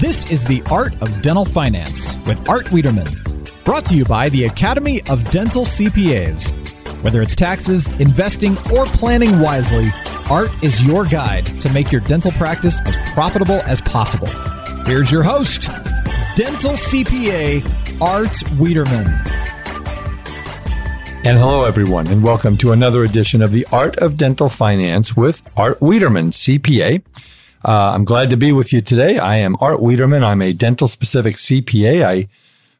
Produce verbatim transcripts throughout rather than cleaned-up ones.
This is The Art of Dental Finance with Art Wiederman, brought to you by the Academy of Dental C P As. Whether it's taxes, investing, or planning wisely, Art is your guide to make your dental practice as profitable as possible. Here's your host, dental C P A Art Wiederman. And hello, everyone, and welcome to another edition of The Art of Dental Finance with Art Wiederman, C P A. Uh, I'm glad to be with you today. I am Art Wiederman. I'm a dental-specific C P A. I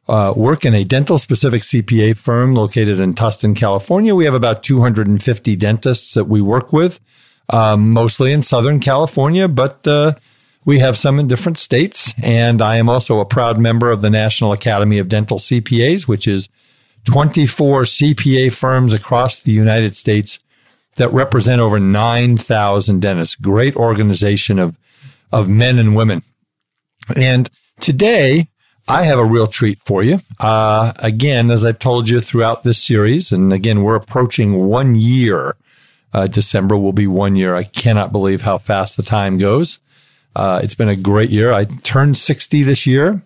uh, work in a dental-specific C P A firm located in Tustin, California. We have about two hundred fifty dentists that we work with, um, mostly in Southern California, but uh, we have some in different states. And I am also a proud member of the National Academy of Dental C P As, which is twenty-four C P A firms across the United States that represent over nine thousand dentists. Great organization of, of men and women. And today, I have a real treat for you. Uh, again, as I've told you throughout this series, and again, we're approaching one year. Uh, December will be one year. I cannot believe how fast the time goes. Uh, it's been a great year. I turned sixty this year.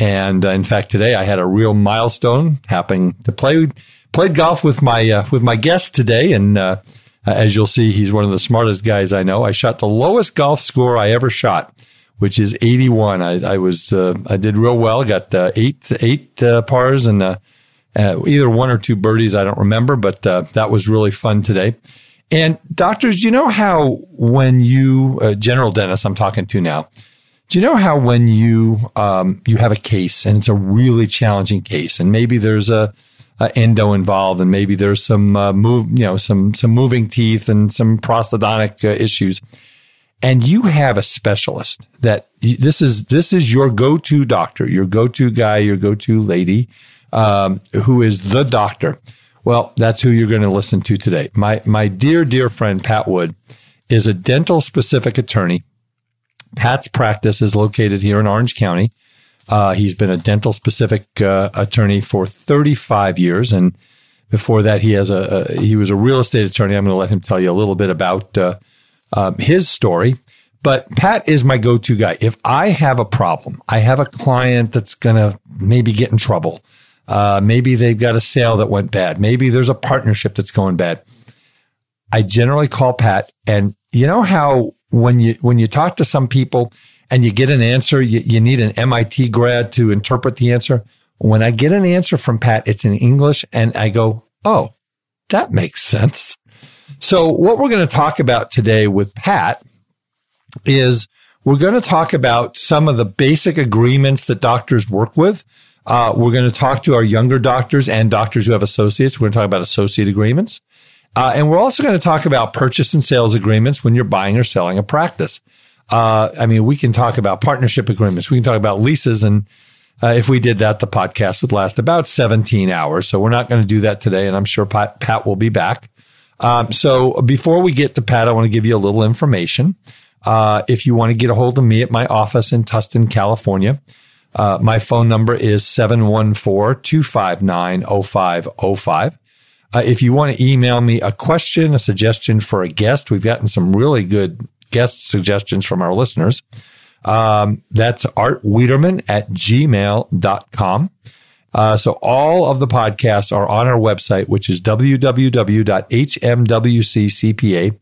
And uh, in fact, today I had a real milestone happening to play, played golf with my, uh, with my guest today. And, uh, as you'll see, he's one of the smartest guys I know. I shot the lowest golf score I ever shot, which is eighty-one. I, I was, uh, I did real well, got, uh, eight, eight, uh, pars and, uh, uh, either one or two birdies. I don't remember, but, uh, that was really fun today. And doctors, you know how when you, uh, general dentist I'm talking to now, do you know how when you um, you have a case and it's a really challenging case, and maybe there's a, a endo involved, and maybe there's some uh, move you know some some moving teeth and some prosthodontic uh, issues, and you have a specialist that this is this is your go-to doctor, your go-to guy, your go-to lady, um, who is the doctor. Well, that's who you're going to listen to today. My my dear dear friend Pat Wood is a dental-specific attorney. Pat's practice is located here in Orange County. Uh, he's been a dental-specific uh, attorney for thirty-five years, and before that, he has a, a he was a real estate attorney. I'm going to let him tell you a little bit about uh, uh, his story. But Pat is my go-to guy. If I have a problem, I have a client that's going to maybe get in trouble. Uh, maybe they've got a sale that went bad. Maybe there's a partnership that's going bad. I generally call Pat, and you know how. When you when you talk to some people and you get an answer, you, you need an M I T grad to interpret the answer. When I get an answer from Pat, it's in English, and I go, oh, that makes sense. So what we're going to talk about today with Pat is we're going to talk about some of the basic agreements that doctors work with. Uh, we're going to talk to our younger doctors and doctors who have associates. We're going to talk about associate agreements. Uh, and we're also going to talk about purchase and sales agreements when you're buying or selling a practice. Uh, I mean, we can talk about partnership agreements. We can talk about leases. And uh, if we did that, the podcast would last about seventeen hours. So we're not going to do that today. And I'm sure Pat, Pat will be back. Um, so before we get to Pat, I want to give you a little information. Uh, if you want to get a hold of me at my office in Tustin, California, uh, my phone number is seven one four, two five nine, oh five oh five. Uh, if you want to email me a question, a suggestion for a guest, we've gotten some really good guest suggestions from our listeners. Um, that's art wiederman at gmail dot com. Uh, so all of the podcasts are on our website, which is w w w dot h m w c c p a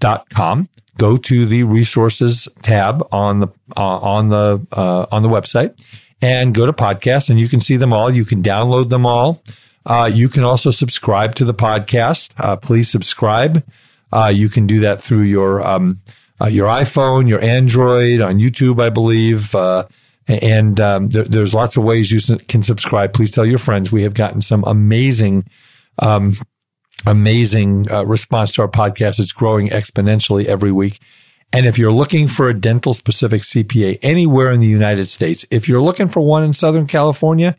dot com. Go to the resources tab on the, uh, on the, uh, on the website and go to podcasts, and you can see them all. You can download them all. Uh, you can also subscribe to the podcast. Uh, please subscribe. Uh, you can do that through your, um, uh, your iPhone, your Android, on YouTube, I believe. Uh, and, um, there, there's lots of ways you can subscribe. Please tell your friends. We have gotten some amazing, um, amazing, uh, response to our podcast. It's growing exponentially every week. And if you're looking for a dental specific C P A anywhere in the United States, if you're looking for one in Southern California,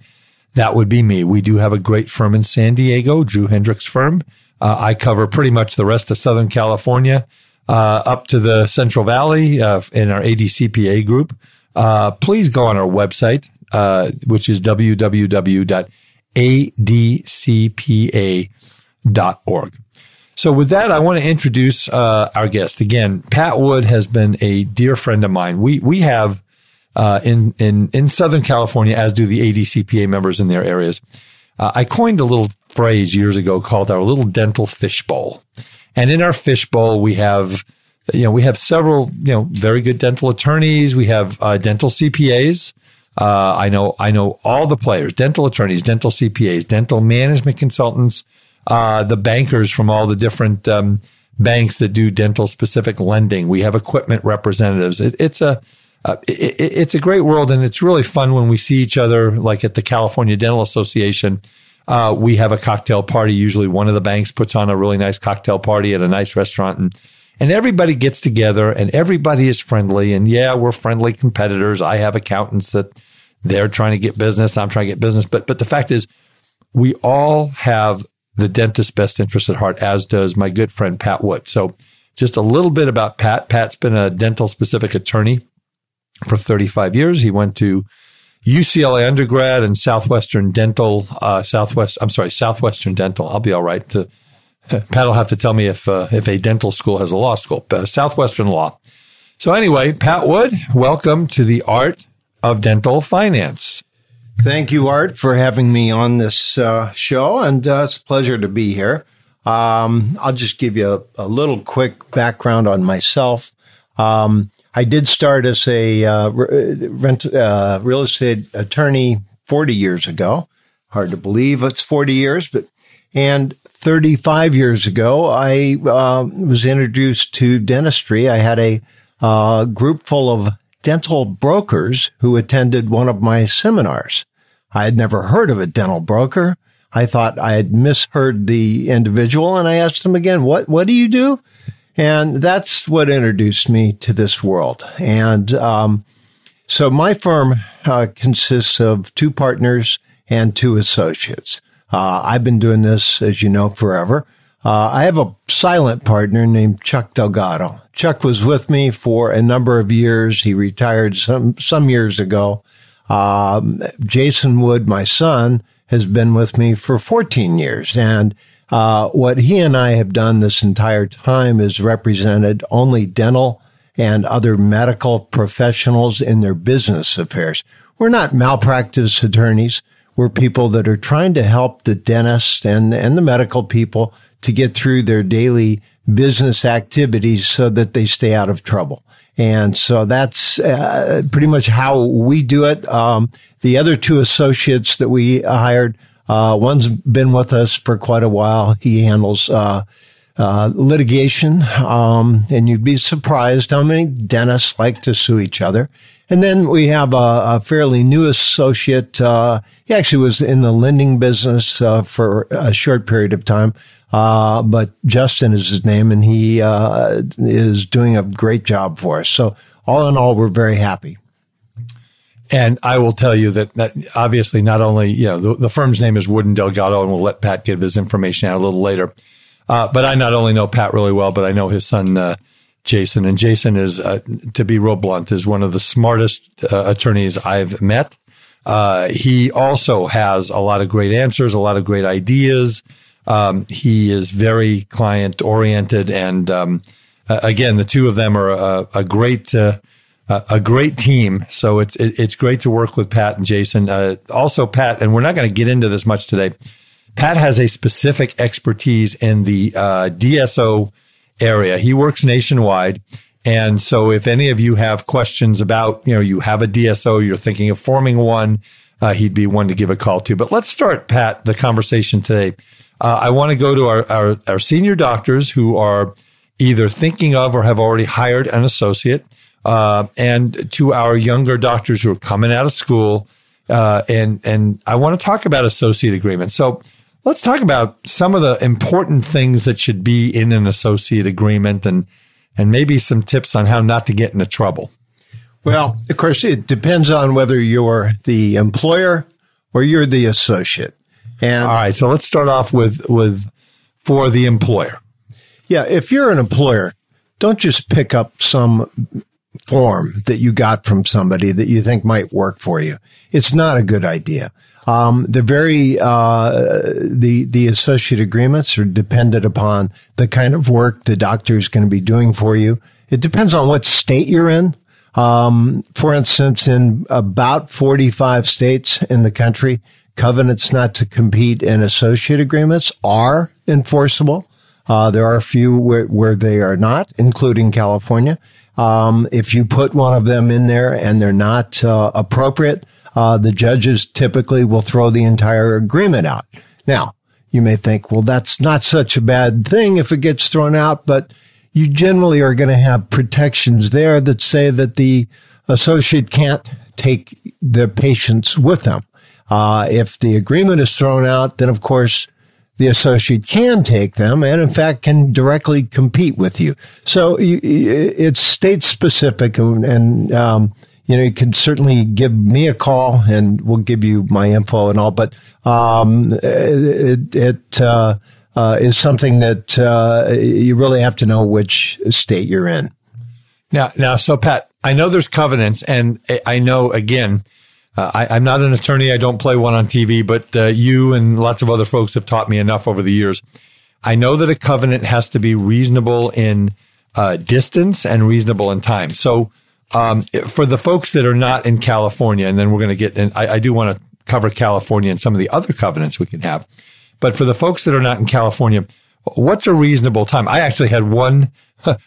that would be me. We do have a great firm in San Diego, Drew Hendrick's firm. Uh, I cover pretty much the rest of Southern California, uh, up to the Central Valley, uh, in our A D C P A group. Uh, please go on our website, uh, which is w w w dot a d c p a dot org. So with that, I want to introduce, uh, our guest. Again, Pat Wood has been a dear friend of mine. We, we have uh, in, in, in Southern California, as do the A D C P A members in their areas. Uh, I coined a little phrase years ago called our little dental fishbowl. And in our fishbowl, we have, you know, we have several, you know, very good dental attorneys. We have uh, dental C P As. Uh, I know, I know all the players, dental attorneys, dental C P As, dental management consultants, uh, the bankers from all the different, um, banks that do dental specific lending. We have equipment representatives. It, it's a, uh, it, it's a great world. And it's really fun when we see each other, like at the California Dental Association. Uh, we have a cocktail party. Usually one of the banks puts on a really nice cocktail party at a nice restaurant, and And everybody gets together and everybody is friendly. And yeah, we're friendly competitors. I have accountants that they're trying to get business. I'm trying to get business. But, but the fact is, we all have the dentist's best interest at heart, as does my good friend, Pat Wood. So just a little bit about Pat. Pat's been a dental specific attorney for thirty-five years. He went to U C L A undergrad and Southwestern Dental, uh, Southwest, I'm sorry, Southwestern Dental. I'll be all right to Pat will have to tell me if uh, if a dental school has a law school, uh, Southwestern Law. So anyway, Pat Wood, welcome to the Art of Dental Finance. Thank you, Art, for having me on this uh, show, and uh, it's a pleasure to be here. Um, I'll just give you a, a little quick background on myself. Um, I did start as a uh, rent, uh, real estate attorney forty years ago. Hard to believe it's forty years, but and thirty-five years ago, I uh, was introduced to dentistry. I had a uh, group full of dental brokers who attended one of my seminars. I had never heard of a dental broker. I thought I had misheard the individual, and I asked them again, what, what do you do? And that's what introduced me to this world. And um, so my firm uh, consists of two partners and two associates. Uh, I've been doing this, as you know, forever. Uh, I have a silent partner named Chuck Delgado. Chuck was with me for a number of years. He retired some, some years ago. Um, Jason Wood, my son, has been with me for fourteen years. And, uh, what he and I have done this entire time is represented only dental and other medical professionals in their business affairs. We're not malpractice attorneys. We're people that are trying to help the dentists and, and the medical people to get through their daily business activities so that they stay out of trouble. And so that's uh, pretty much how we do it. Um, the other two associates that we hired, uh, one's been with us for quite a while. He handles uh, uh, litigation, um, and you'd be surprised how many dentists like to sue each other. And then we have a, a fairly new associate. Uh, he actually was in the lending business uh, for a short period of time, uh, but Justin is his name, and he uh, is doing a great job for us. So all in all, we're very happy. And I will tell you that, that obviously not only, you know, the, the firm's name is Wood and Delgado, and we'll let Pat give his information out a little later. Uh, but I not only know Pat really well, but I know his son, uh, Jason. And Jason is, uh, to be real blunt, is one of the smartest uh, attorneys I've met. Uh, he also has a lot of great answers, a lot of great ideas. Um, he is very client oriented. And, um, uh, again, the two of them are a, a great, uh, a great team. So it's, it's great to work with Pat and Jason. Uh, also Pat, and we're not going to get into this much today. Pat has a specific expertise in the, uh, D S O area. He works nationwide. And so if any of you have questions about, you know, you have a D S O, you're thinking of forming one, uh, he'd be one to give a call to. But let's start, Pat, the conversation today. Uh, I want to go to our, our, our senior doctors who are either thinking of or have already hired an associate, uh, and to our younger doctors who are coming out of school. Uh, and, and I want to talk about associate agreements. So let's talk about some of the important things that should be in an associate agreement and and maybe some tips on how not to get into trouble. Well, of course, it depends on whether you're the employer or you're the associate. And all right, so let's start off with, with for the employer. Yeah, if you're an employer, don't just pick up some form that you got from somebody that you think might work for you. It's not a good idea. Um, the very, uh, the, the associate agreements are dependent upon the kind of work the doctor is going to be doing for you. It depends on what state you're in. Um, for instance, in about forty-five states in the country, covenants not to compete and associate agreements are enforceable. Uh, there are a few where, where they are not, including California. Um, if you put one of them in there and they're not uh, appropriate, uh, the judges typically will throw the entire agreement out. Now, you may think, well, that's not such a bad thing if it gets thrown out, but you generally are going to have protections there that say that the associate can't take the patients with them. Uh, if the agreement is thrown out, then, of course, the associate can take them and, in fact, can directly compete with you. So you, it's state-specific, and, and um, you know, you can certainly give me a call, and we'll give you my info and all, but um, it, it uh, uh, is something that uh, you really have to know which state you're in. Now, now, so, Pat, I know there's covenants, and I know, again, Uh, I, I'm not an attorney. I don't play one on T V, but uh, you and lots of other folks have taught me enough over the years. I know that a covenant has to be reasonable in uh, distance and reasonable in time. So um, for the folks that are not in California, and then we're going to get in, I, I do want to cover California and some of the other covenants we can have. But for the folks that are not in California, what's a reasonable time? I actually had one,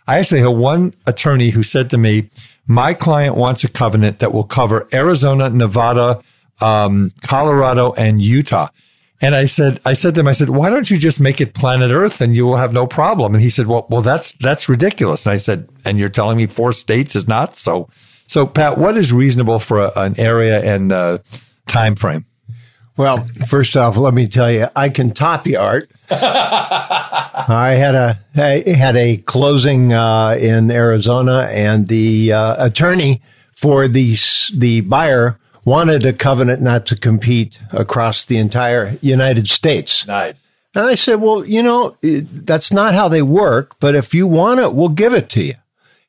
I actually had one attorney who said to me, my client wants a covenant that will cover Arizona, Nevada, um, Colorado, and Utah. And I said, I said to him, I said, why don't you just make it planet Earth and you will have no problem? And he said, well, well, that's, that's ridiculous. And I said, and you're telling me four states is not? So, so Pat, what is reasonable for a, an area and uh time frame? Well, first off, let me tell you, I can top you, Art. I had a I had a closing uh, in Arizona, and the uh, attorney for the the buyer wanted a covenant not to compete across the entire United States. Nice. And I said, well, you know, that's not how they work, but if you want it, we'll give it to you.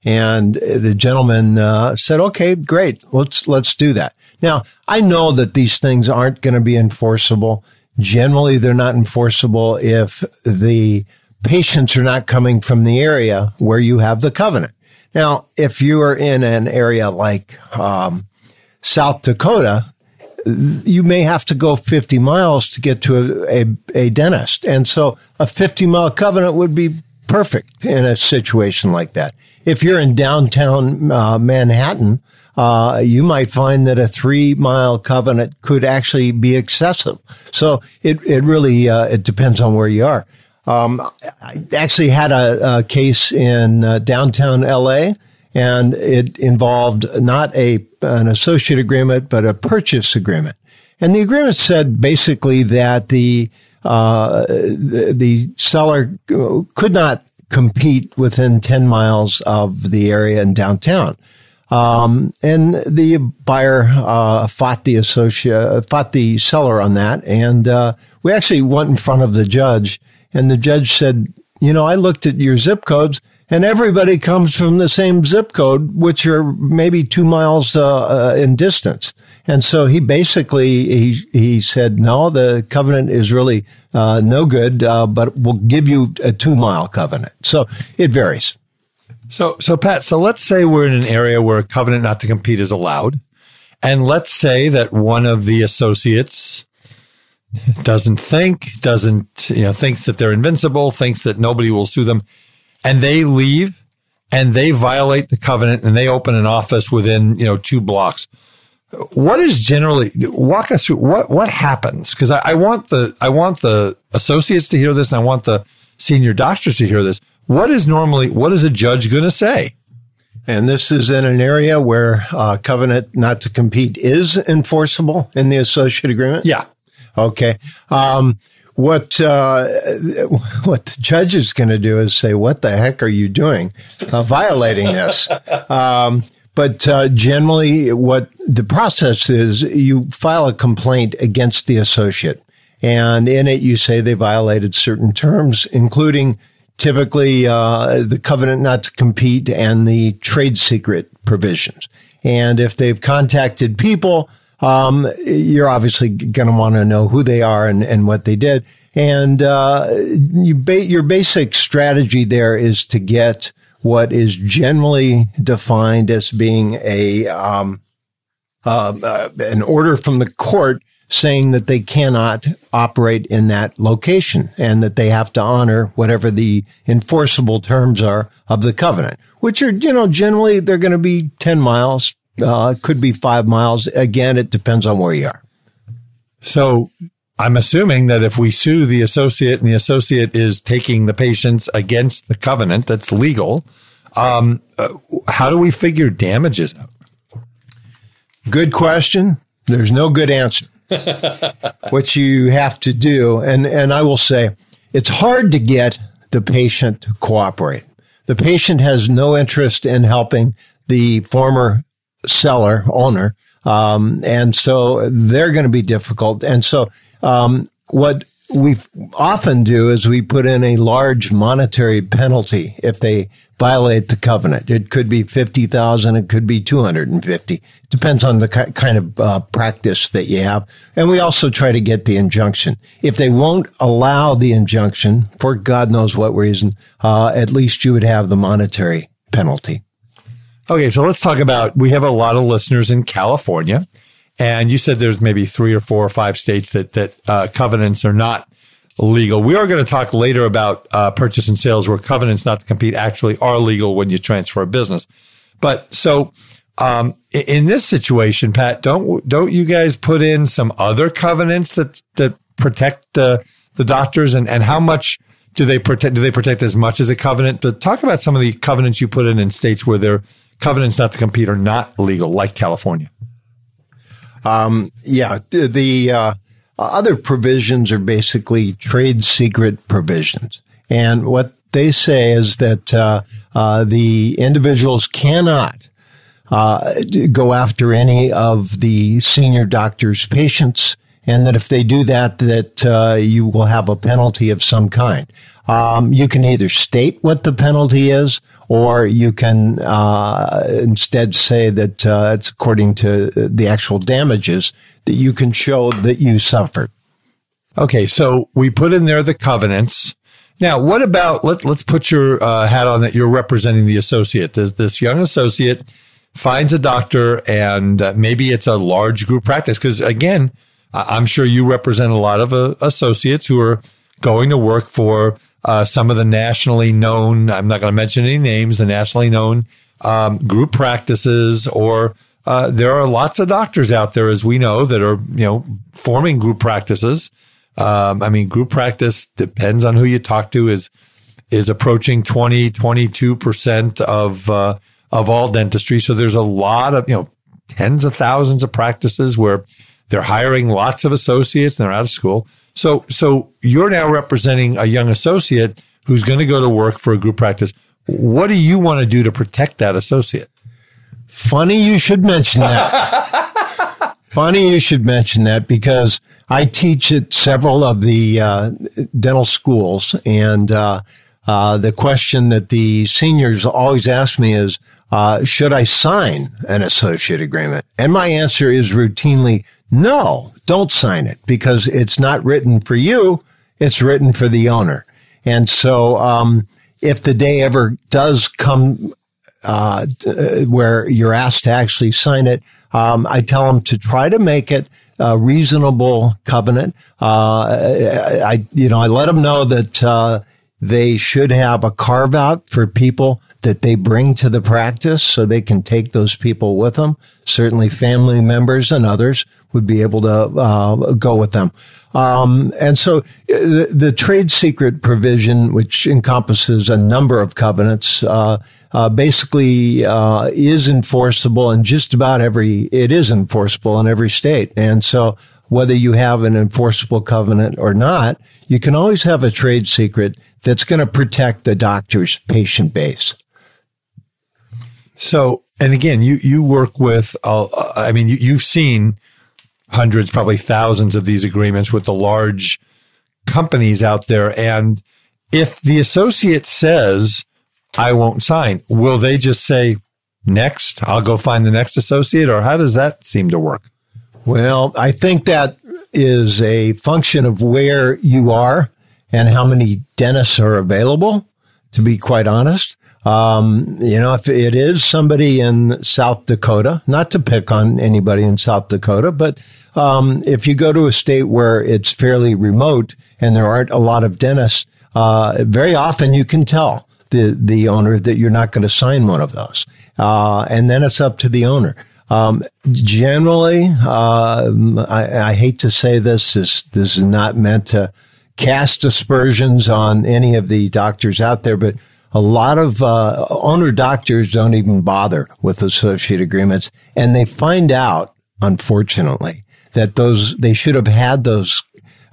And the gentleman uh, said, okay, great, let's let's do that. Now, I know that these things aren't going to be enforceable. Generally, they're not enforceable if the patients are not coming from the area where you have the covenant. Now, if you are in an area like um, South Dakota, you may have to go fifty miles to get to a, a, a dentist. And so a fifty-mile covenant would be perfect in a situation like that. If you're in downtown uh, Manhattan, Uh, you might find that a three-mile covenant could actually be excessive. So it, it really uh, it depends on where you are. Um, I actually had a, a case in uh, downtown L A, and it involved not a an associate agreement, but a purchase agreement. And the agreement said basically that the uh, the, the seller could not compete within ten miles of the area in downtown. Um, and the buyer, uh, fought the associate, fought the seller on that. And, uh, we actually went in front of the judge, and the judge said, you know, I looked at your zip codes and everybody comes from the same zip code, which are maybe two miles, uh, uh in distance. And so he basically, he, he said, no, the covenant is really, uh, no good, uh, but we'll give you a two mile covenant. So it varies. So, so Pat, so let's say we're in an area where a covenant not to compete is allowed. And let's say that one of the associates doesn't think, doesn't, you know, thinks that they're invincible, thinks that nobody will sue them, and they leave and they violate the covenant and they open an office within, you know, two blocks. What is generally, walk us through what, what happens? Cause I, I want the, I want the associates to hear this, and I want the senior doctors to hear this. What is normally, what is a judge going to say? And this is in an area where uh, covenant not to compete is enforceable in the associate agreement? Yeah. Okay. Um, what, uh, what the judge is going to do is say, what the heck are you doing uh, violating this? Um, but uh, generally what the process is, you file a complaint against the associate. And in it, you say they violated certain terms, including typically uh the covenant not to compete and the trade secret provisions. And if they've contacted people, um you're obviously going to want to know who they are and, and what they did. And uh you ba- your basic strategy there is to get what is generally defined as being a um, uh, uh, an order from the court saying that they cannot operate in that location and that they have to honor whatever the enforceable terms are of the covenant, which are, you know, generally they're going to be ten miles, uh, could be five miles. Again, it depends on where you are. So I'm assuming that if we sue the associate and the associate is taking the patients against the covenant, that's legal. Um, uh, how do we figure damages out? Good question. There's no good answer. What you have to do, and, and I will say, it's hard to get the patient to cooperate. The patient has no interest in helping the former seller, owner, um, and so they're going to be difficult. And so um, what we often do is we put in a large monetary penalty if they violate the covenant. It could be fifty thousand, it could be two hundred fifty. It depends on the ki- kind of uh, practice that you have. And we also try to get the injunction. If they won't allow the injunction, for God knows what reason, uh, at least you would have the monetary penalty. Okay, so let's talk about, we have a lot of listeners in California. And you said there's maybe three or four or five states that that uh, covenants are not legal. We are going to talk later about uh, purchase and sales where covenants not to compete actually are legal when you transfer a business. But so um, in this situation, Pat, don't don't you guys put in some other covenants that that protect uh, the doctors? And, and how much do they protect? Do they protect as much as a covenant? But talk about some of the covenants you put in in states where their covenants not to compete are not legal, like California. Um, yeah, the, the uh, other provisions are basically trade secret provisions. And what they say is that uh, uh, the individuals cannot uh, go after any of the senior doctor's patients, and that if they do that, that uh, you will have a penalty of some kind. Um, you can either state what the penalty is, or you can uh, instead say that uh, it's according to the actual damages that you can show that you suffered. Okay, so we put in there the covenants. Now, what about, let, let's put your uh, hat on that you're representing the associate. This, this young associate finds a doctor, and uh, maybe it's a large group practice, because again, I'm sure you represent a lot of uh, associates who are going to work for uh, some of the nationally known, I'm not going to mention any names, the nationally known um, group practices, or uh, there are lots of doctors out there, as we know, that are, you know, forming group practices. Um, I mean, group practice, depends on who you talk to, is is approaching twenty, twenty-two percent of, uh, of all dentistry. So there's a lot of, you know, tens of thousands of practices where they're hiring lots of associates and they're out of school. So so you're now representing a young associate who's going to go to work for a group practice. What do you want to do to protect that associate? Funny you should mention that. Funny you should mention that, because I teach at several of the uh, dental schools, and uh, uh, the question that the seniors always ask me is, uh, should I sign an associate agreement? And my answer is routinely, no, don't sign it, because it's not written for you. It's written for the owner. And so um, if the day ever does come uh, where you're asked to actually sign it, um, I tell them to try to make it a reasonable covenant. Uh, I, you know, I let them know that uh, they should have a carve out for people that they bring to the practice, so they can take those people with them. Certainly family members and others would be able to uh, go with them. Um, and so the, the trade secret provision, which encompasses a number of covenants, uh, uh, basically uh, is enforceable in just about every, it is enforceable in every state. And so whether you have an enforceable covenant or not, you can always have a trade secret that's going to protect the doctor's patient base. So, and again, you, you work with, uh, I mean, you, you've seen hundreds, probably thousands of these agreements with the large companies out there. And if the associate says, I won't sign, will they just say, next, I'll go find the next associate? Or how does that seem to work? Well, I think that is a function of where you are and how many dentists are available, to be quite honest. Um, you know, if it is somebody in South Dakota, not to pick on anybody in South Dakota, but um, if you go to a state where it's fairly remote and there aren't a lot of dentists, uh, very often you can tell the, the owner that you're not going to sign one of those. Uh, and then it's up to the owner. Um, generally, uh, I, I hate to say this, this, this is not meant to cast aspersions on any of the doctors out there, but a lot of uh, owner doctors don't even bother with associate agreements, and they find out, unfortunately, that those they should have had those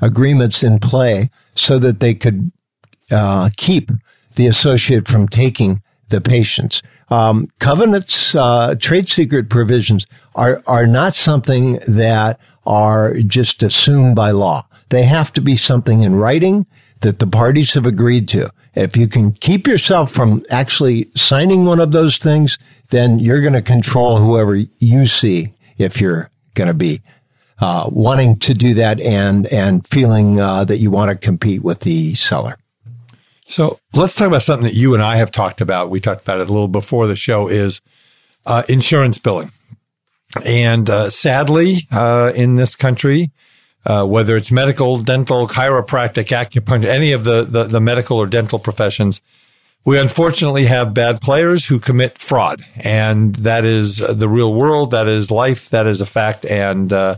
agreements in play so that they could uh, keep the associate from taking the patients. Um, covenants, uh, trade secret provisions are are not something that are just assumed by law. They have to be something in writing that the parties have agreed to. If you can keep yourself from actually signing one of those things, then you're going to control whoever you see if you're going to be uh, wanting to do that and and feeling uh, that you want to compete with the seller. So let's talk about something that you and I have talked about. We talked about it a little before the show is uh, insurance billing. And uh, sadly, uh, in this country, Uh, whether it's medical, dental, chiropractic, acupuncture, any of the, the, the medical or dental professions, we unfortunately have bad players who commit fraud. And that is the real world. That is life. That is a fact. And uh,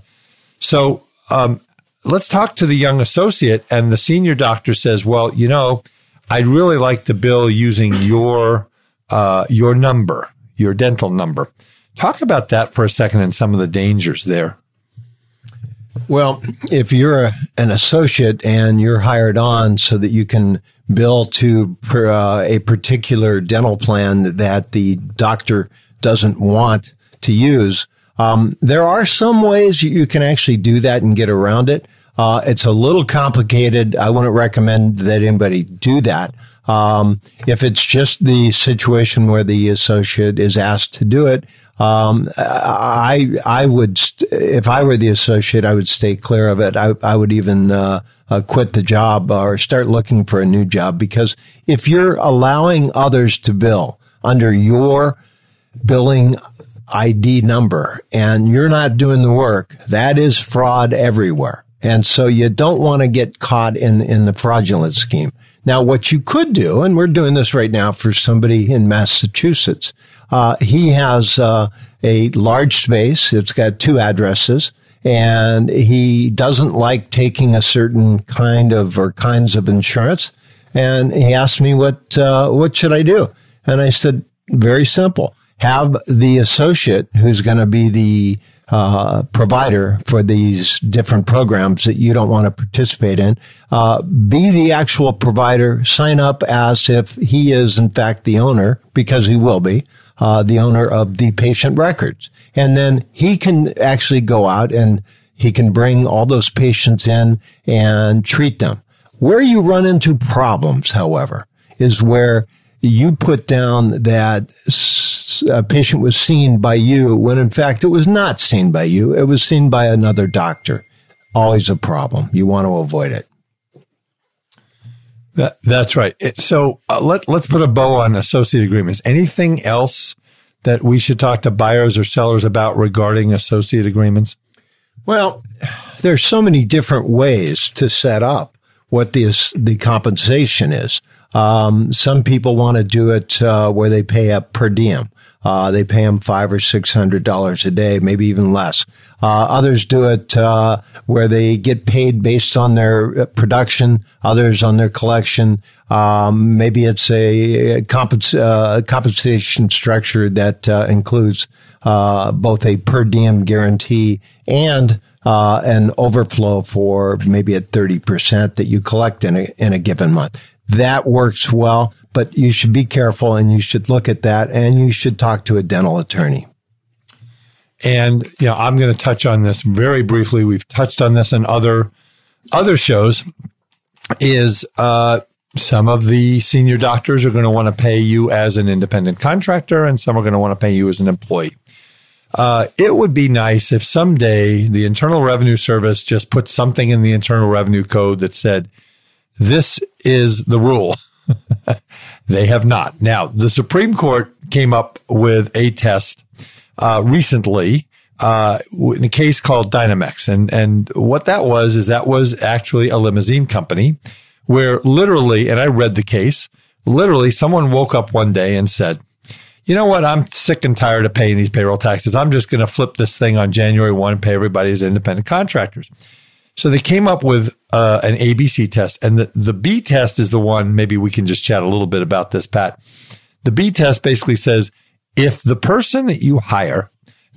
so um, let's talk to the young associate. And the senior doctor says, well, you know, I'd really like to bill using your uh, your number, your dental number. Talk about that for a second and some of the dangers there. Well, if you're a, an associate and you're hired on so that you can bill to per, uh, a particular dental plan that the doctor doesn't want to use, um, there are some ways you can actually do that and get around it. Uh, it's a little complicated. I wouldn't recommend that anybody do that. Um, if it's just the situation where the associate is asked to do it, Um, I, I would, st- if I were the associate, I would stay clear of it. I, I would even, uh, uh, quit the job or start looking for a new job, because if you're allowing others to bill under your billing I D number and you're not doing the work, that is fraud everywhere. And so you don't want to get caught in, in the fraudulent scheme. Now, what you could do, and we're doing this right now for somebody in Massachusetts, Uh, he has, uh, a large space. It's got two addresses, and he doesn't like taking a certain kind of or kinds of insurance. And he asked me, what, uh, what should I do? And I said, very simple. Have the associate who's going to be the, uh, provider for these different programs that you don't want to participate in, uh, be the actual provider, sign up as if he is, in fact, the owner, because he will be. Uh, the owner of the patient records. And then he can actually go out and he can bring all those patients in and treat them. Where you run into problems, however, is where you put down that a patient was seen by you when, in fact, it was not seen by you. It was seen by another doctor. Always a problem. You want to avoid it. That, that's right. So uh, let, let's put a bow on associate agreements. Anything else that we should talk to buyers or sellers about regarding associate agreements? Well, there's so many different ways to set up what the the compensation is. Um, some people want to do it uh, where they pay up per diem. Uh, they pay them five or six hundred dollars a day, maybe even less. Uh, others do it uh, where they get paid based on their production, others on their collection. Um, maybe it's a compens- uh, compensation structure that uh, includes uh, both a per diem guarantee and uh, an overflow for maybe at thirty percent that you collect in a, in a given month. That works well, but you should be careful and you should look at that and you should talk to a dental attorney. And, you know, I'm going to touch on this very briefly. We've touched on this in other, other shows is, uh, some of the senior doctors are going to want to pay you as an independent contractor and some are going to want to pay you as an employee. Uh, it would be nice if someday the Internal Revenue Service just put something in the Internal Revenue Code that said, this is the rule. They have not. Now, the Supreme Court came up with a test uh, recently uh, in a case called Dynamex. And, and what that was is that was actually a limousine company where literally, and I read the case, literally someone woke up one day and said, you know what? I'm sick and tired of paying these payroll taxes. I'm just going to flip this thing on January first and pay everybody as independent contractors. So they came up with uh, an A B C test. And the, the B test is the one, maybe we can just chat a little bit about this, Pat. The B test basically says, if the person that you hire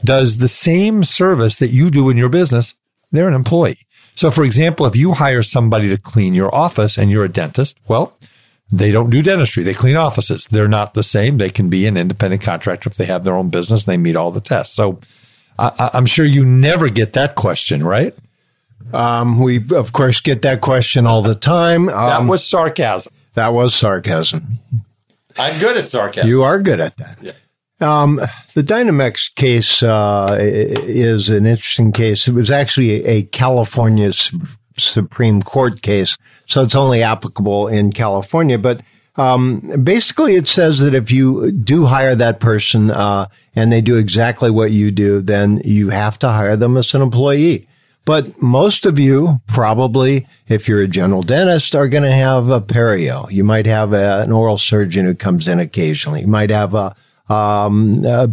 does the same service that you do in your business, they're an employee. So for example, if you hire somebody to clean your office and you're a dentist, well, they don't do dentistry. They clean offices. They're not the same. They can be an independent contractor if they have their own business and they meet all the tests. So I, I'm sure you never get that question, right? Um, we, of course, get that question all the time. Um, that was sarcasm. That was sarcasm. I'm good at sarcasm. You are good at that. Yeah. Um, the Dynamex case uh, is an interesting case. It was actually a California Supreme Court case, so it's only applicable in California. But um, basically, it says that if you do hire that person uh, and they do exactly what you do, then you have to hire them as an employee. But most of you probably, if you're a general dentist, are going to have a perio. You might have a, an oral surgeon who comes in occasionally. You might have a Um, uh,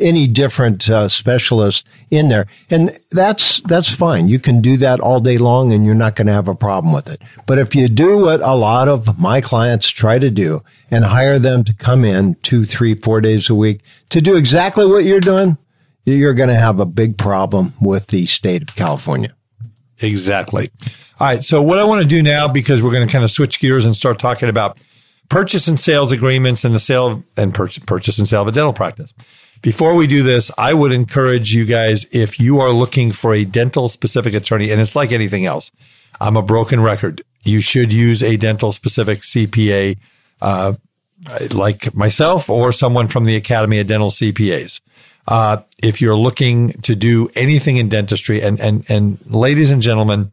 any different uh, specialist in there. And that's that's fine. You can do that all day long and you're not going to have a problem with it. But if you do what a lot of my clients try to do and hire them to come in two, three, four days a week to do exactly what you're doing, you're going to have a big problem with the state of California. Exactly. All right. So what I want to do now, because we're going to kind of switch gears and start talking about purchase and sales agreements and the sale and purchase, purchase and sale of a dental practice. Before we do this, I would encourage you guys, if you are looking for a dental specific attorney, and it's like anything else, I'm a broken record. You should use a dental specific C P A, uh, like myself or someone from the Academy of Dental C P As. Uh, if you're looking to do anything in dentistry, and, and, and ladies and gentlemen,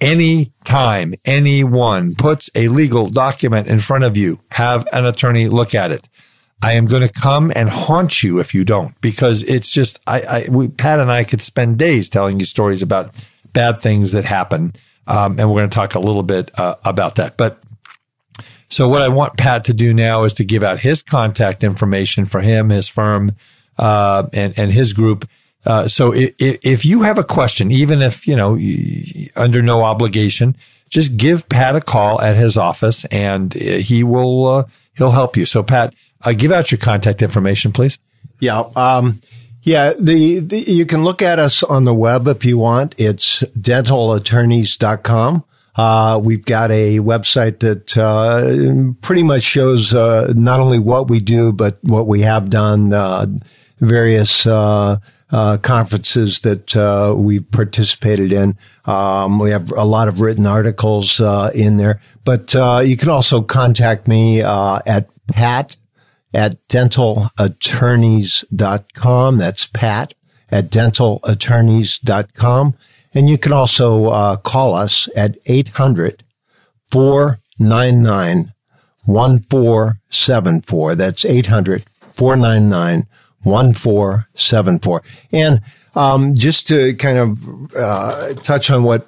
any time anyone puts a legal document in front of you, have an attorney look at it. I am going to come and haunt you if you don't, because it's just, I, I we, Pat and I could spend days telling you stories about bad things that happen, um, and we're going to talk a little bit uh, about that. But so what I want Pat to do now is to give out his contact information for him, his firm, uh, and and his group. Uh, so if, if you have a question, even if, you know, under no obligation, just give Pat a call at his office and he will, uh, he'll help you. So Pat, uh, give out your contact information, please. Yeah. Um, yeah. The, the, you can look at us on the web if you want. It's dental attorneys dot com. Uh, we've got a website that, uh, pretty much shows, uh, not only what we do, but what we have done, uh, various, uh, Uh, conferences that uh, we've participated in. Um, we have a lot of written articles uh, in there. But uh, you can also contact me uh, at pat at dental attorneys dot com. That's pat at dental attorneys dot com. And you can also uh, call us at eight hundred, four nine nine, one four seven four. That's eight hundred, four nine nine, one four seven four. one four seven four. And um, just to kind of uh, touch on what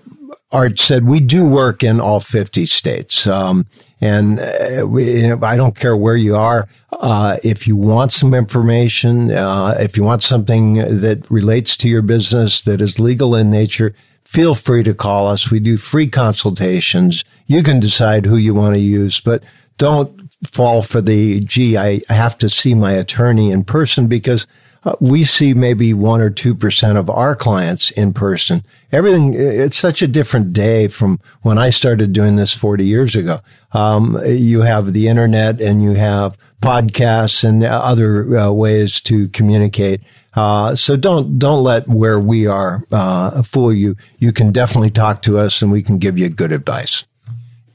Art said, we do work in all fifty states. Um, and uh, we, you know, I don't care where you are. Uh, if you want some information, uh, if you want something that relates to your business that is legal in nature, feel free to call us. We do free consultations. You can decide who you want to use, but don't fall for the, gee, I have to see my attorney in person, because uh, we see maybe one or two percent of our clients in person. Everything, it's such a different day from when I started doing this forty years ago. Um, you have the internet and you have podcasts and other uh, ways to communicate. Uh, so don't, don't let where we are, uh, fool you. You can definitely talk to us and we can give you good advice.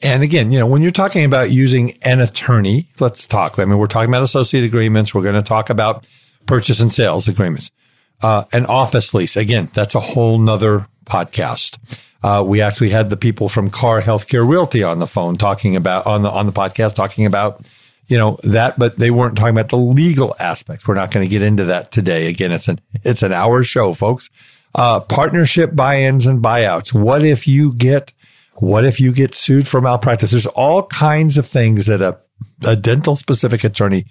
And again, you know, when you're talking about using an attorney, let's talk. I mean, we're talking about associate agreements. We're going to talk about purchase and sales agreements. Uh, an office lease. Again, that's a whole nother podcast. Uh, we actually had the people from Carr Healthcare Realty on the phone talking about, on the on the podcast, talking about, you know, that, but they weren't talking about the legal aspects. We're not going to get into that today. Again, it's an, it's an hour show, folks. Uh, partnership buy-ins and buyouts. What if you get, what if you get sued for malpractice? There's all kinds of things that a, a dental specific attorney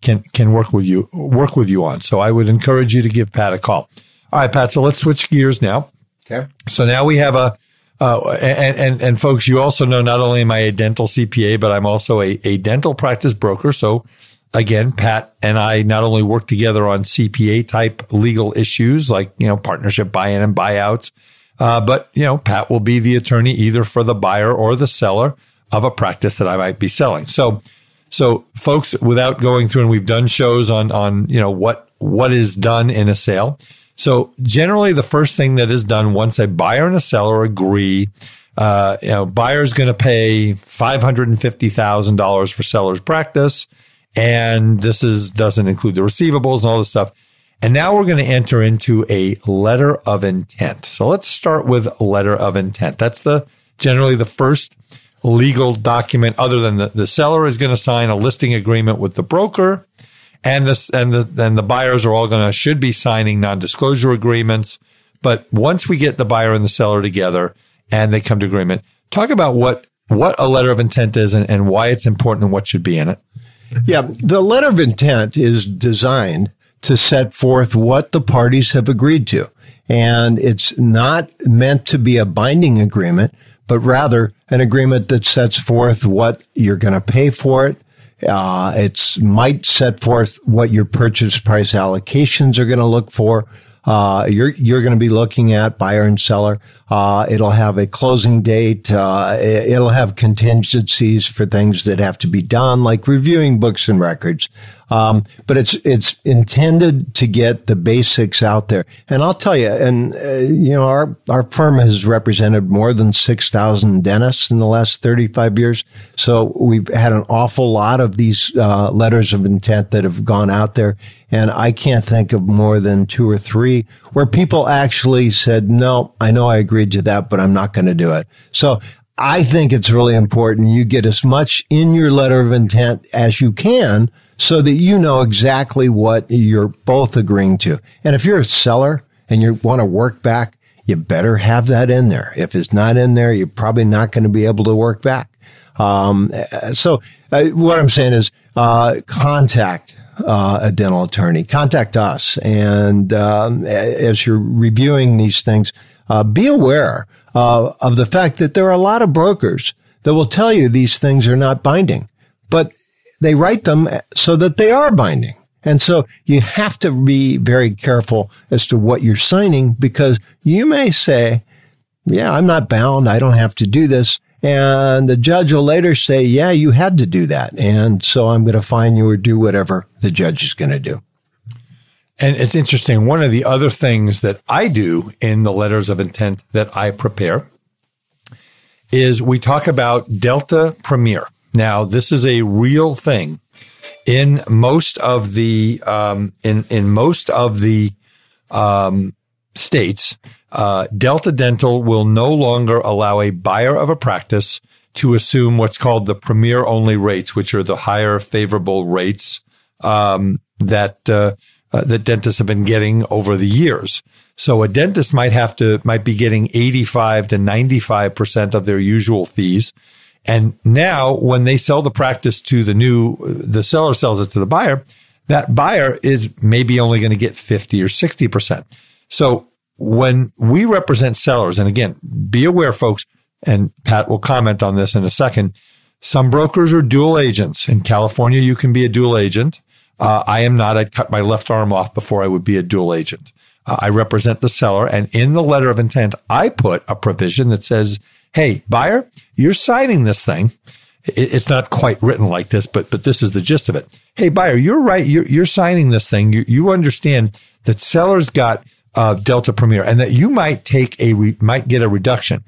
can, can work with you, work with you on. So I would encourage you to give Pat a call. All right, Pat. So let's switch gears now. Okay. So now we have a, Uh, and, and, and folks, you also know, not only am I a dental C P A, but I'm also a, a dental practice broker. So again, Pat and I not only work together on C P A type legal issues like, you know, partnership buy-in and buyouts, uh, but, you know, Pat will be the attorney either for the buyer or the seller of a practice that I might be selling. So, so folks, without going through, and we've done shows on, on, you know, what, what is done in a sale. So generally, the first thing that is done once a buyer and a seller agree, uh, you know, buyer's going to pay five hundred fifty thousand dollars for seller's practice, and this is doesn't include the receivables and all this stuff. And now we're going to enter into a letter of intent. So let's start with letter of intent. That's the generally the first legal document, other than the, the seller is going to sign a listing agreement with the broker. And this, and the, and the buyers are all going to, should be signing non-disclosure agreements. But once we get the buyer and the seller together and they come to agreement, talk about what, what a letter of intent is and, and why it's important and what should be in it. Yeah. The letter of intent is designed to set forth what the parties have agreed to. And it's not meant to be a binding agreement, but rather an agreement that sets forth what you're going to pay for it. Uh, it's might set forth what your purchase price allocations are going to look for. Uh, you're, you're going to be looking at buyer and seller. Uh, it'll have a closing date. Uh, it'll have contingencies for things that have to be done, like reviewing books and records. Um, but it's, it's intended to get the basics out there. And I'll tell you, and, uh, you know, our, our firm has represented more than six thousand dentists in the last thirty-five years. So we've had an awful lot of these, uh, letters of intent that have gone out there. And I can't think of more than two or three where people actually said, no, I know I agreed to that, but I'm not going to do it. So I think it's really important you get as much in your letter of intent as you can, so that you know exactly what you're both agreeing to. And if you're a seller and you want to work back, you better have that in there. If it's not in there, you're probably not going to be able to work back. Um, so uh, what I'm saying is uh, contact uh, a dental attorney. Contact us. And um, as you're reviewing these things, uh, be aware uh, of the fact that there are a lot of brokers that will tell you these things are not binding. But they write them so that they are binding. And so you have to be very careful as to what you're signing, because you may say, yeah, I'm not bound. I don't have to do this. And the judge will later say, yeah, you had to do that. And so I'm going to fine you or do whatever the judge is going to do. And it's interesting. One of the other things that I do in the letters of intent that I prepare is we talk about Delta Premier. Now, this is a real thing. In most of the um, in in most of the um, states, uh, Delta Dental will no longer allow a buyer of a practice to assume what's called the premier only rates, which are the higher favorable rates um, that uh, uh, that dentists have been getting over the years. So a dentist might have to might be getting eighty-five to ninety-five percent of their usual fees. And now when they sell the practice to the new, the seller sells it to the buyer, that buyer is maybe only going to get fifty or sixty percent. So when we represent sellers, and again, be aware, folks, and Pat will comment on this in a second, some brokers are dual agents. In California, you can be a dual agent. Uh, I am not. I'd cut my left arm off before I would be a dual agent. Uh, I represent the seller. And in the letter of intent, I put a provision that says, hey, buyer, you're signing this thing. It's not quite written like this, but but this is the gist of it. Hey, buyer, you're right. You're, you're signing this thing. You you understand that seller's got uh, Delta Premier, and that you might take a re, might get a reduction.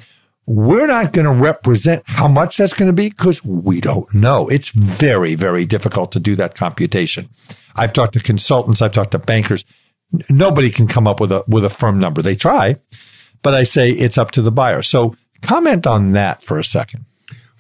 We're not going to represent how much that's going to be because we don't know. It's very very difficult to do that computation. I've talked to consultants. I've talked to bankers. Nobody can come up with a with a firm number. They try. but I say it's up to the buyer. So comment on that for a second.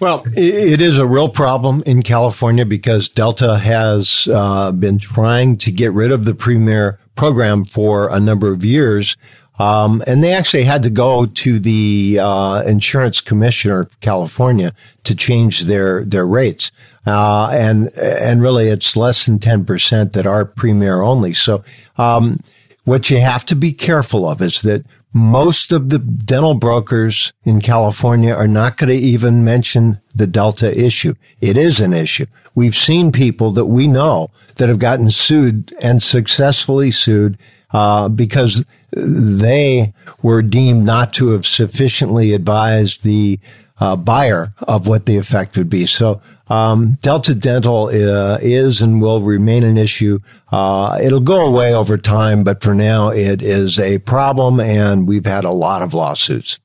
Well, it is a real problem in California because Delta has uh, been trying to get rid of the Premier program for a number of years. Um, and they actually had to go to the uh, insurance commissioner of California to change their, their rates. Uh, and, and really it's less than ten percent that are Premier only. So, um, what you have to be careful of is that most of the dental brokers in California are not going to even mention the Delta issue. It is an issue. We've seen people that we know that have gotten sued and successfully sued uh because they were deemed not to have sufficiently advised the uh buyer of what the effect would be. So um Delta Dental uh, is and will remain an issue. Uh it'll go away over time, but for now it is a problem, and we've had a lot of lawsuits.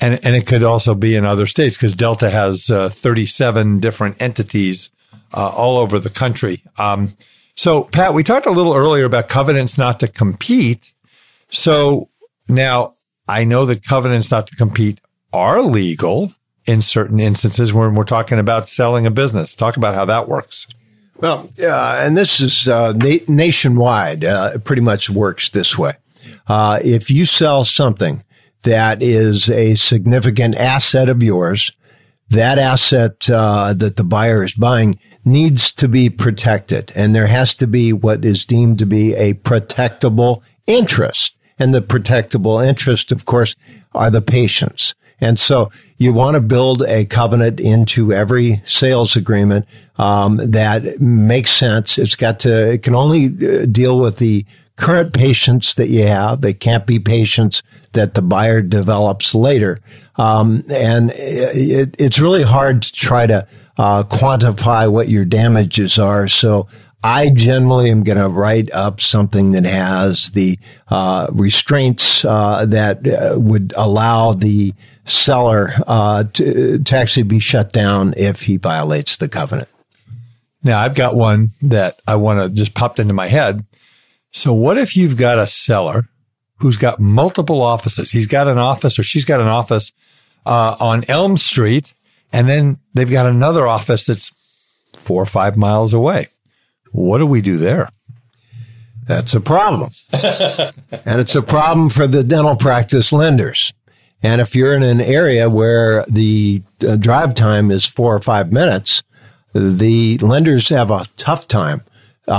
And and it could also be in other states because Delta has uh, thirty-seven different entities uh, all over the country. Um So, Pat, we talked a little earlier about covenants not to compete. So now I know that covenants not to compete are legal in certain instances when we're talking about selling a business. Talk about how that works. Well, uh, and this is uh, na- nationwide. Uh, it pretty much works this way. Uh, if you sell something that is a significant asset of yours, that asset uh, that the buyer is buying needs to be protected, and there has to be what is deemed to be a protectable interest. And the protectable interest, of course, are the patients. And so you want to build a covenant into every sales agreement um, that makes sense. It's got to, it can only deal with the current patients that you have. It can't be patients that the buyer develops later. Um, and it, it's really hard to try to uh, quantify what your damages are. So I generally am going to write up something that has the uh, restraints uh, that uh, would allow the seller uh, to, to actually be shut down if he violates the covenant. Now, I've got one that I want to just popped into my head. So what if you've got a seller who's got multiple offices? He's got an office or she's got an office uh on Elm Street, and then they've got another office that's four or five miles away. What do we do there? That's a problem. And it's a problem for the dental practice lenders. And if you're in an area where the uh, drive time is four or five minutes, the lenders have a tough time